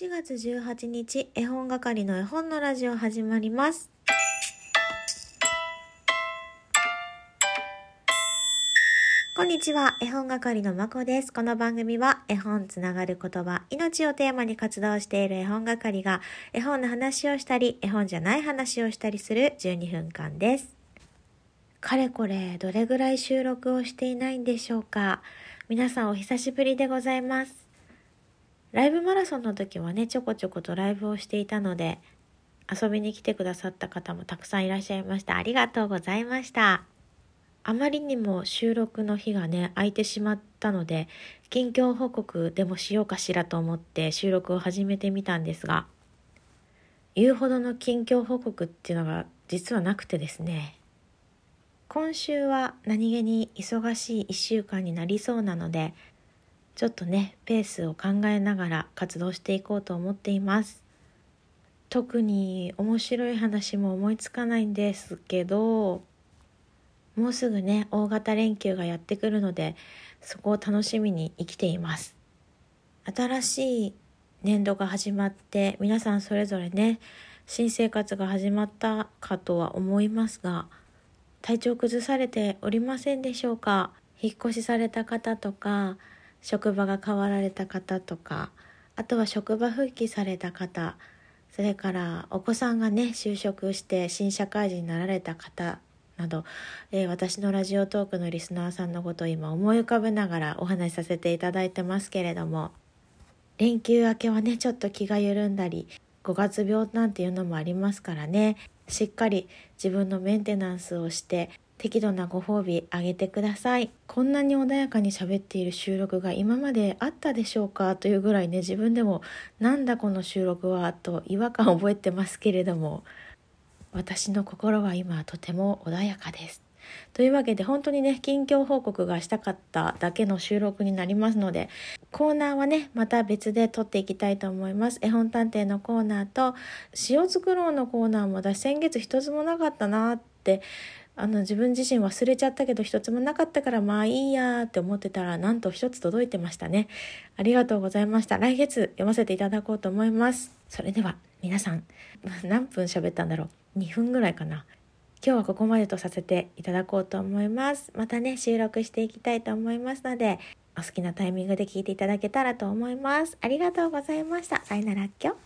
4月18日、絵本係の絵本のラジオ始まります。こんにちは、絵本係のまこです。この番組は絵本つながる言葉、命をテーマに活動している絵本係が絵本の話をしたり、絵本じゃない話をしたりする12分間です。かれこれどれぐらい収録をしていないんでしょうか。皆さんお久しぶりでございます。ライブマラソンの時はね、ちょこちょことライブをしていたので、遊びに来てくださった方もたくさんいらっしゃいました。ありがとうございました。あまりにも収録の日がね、空いてしまったので、近況報告でもしようかしらと思って収録を始めてみたんですが、言うほどの近況報告っていうのが実はなくてですね、今週は何気に忙しい1週間になりそうなので、ちょっとね、ペースを考えながら活動していこうと思っています。特に面白い話も思いつかないんですけど、もうすぐね、大型連休がやってくるので、そこを楽しみに生きています。新しい年度が始まって、皆さんそれぞれね、新生活が始まったかとは思いますが、体調崩されておりませんでしょうか。引っ越しされた方とか、職場が変わられた方とか、あとは職場復帰された方、それからお子さんがね、就職して新社会人になられた方など、私のラジオトークのリスナーさんのことを今思い浮かべながらお話しさせていただいてますけれども、連休明けはね、ちょっと気が緩んだり、5月病なんていうのもありますからね、しっかり自分のメンテナンスをして、適度なご褒美あげてください。こんなに穏やかに喋っている収録が今まであったでしょうかというぐらいね、自分でもなんだこの収録はと違和感を覚えてますけれども、私の心は今とても穏やかです。というわけで本当にね、近況報告がしたかっただけの収録になりますので、コーナーはね、また別で撮っていきたいと思います。絵本探偵のコーナーと詩を作ろうのコーナーも、私先月一つもなかったなって、自分自身忘れちゃったけど、一つもなかったからまあいいやって思ってたら、なんと一つ届いてましたね。ありがとうございました。来月読ませていただこうと思います。それでは皆さん、何分喋ったんだろう、2分ぐらいかな。今日はここまでとさせていただこうと思います。またね、収録していきたいと思いますので、お好きなタイミングで聞いていただけたらと思います。ありがとうございました。さよならっきょ。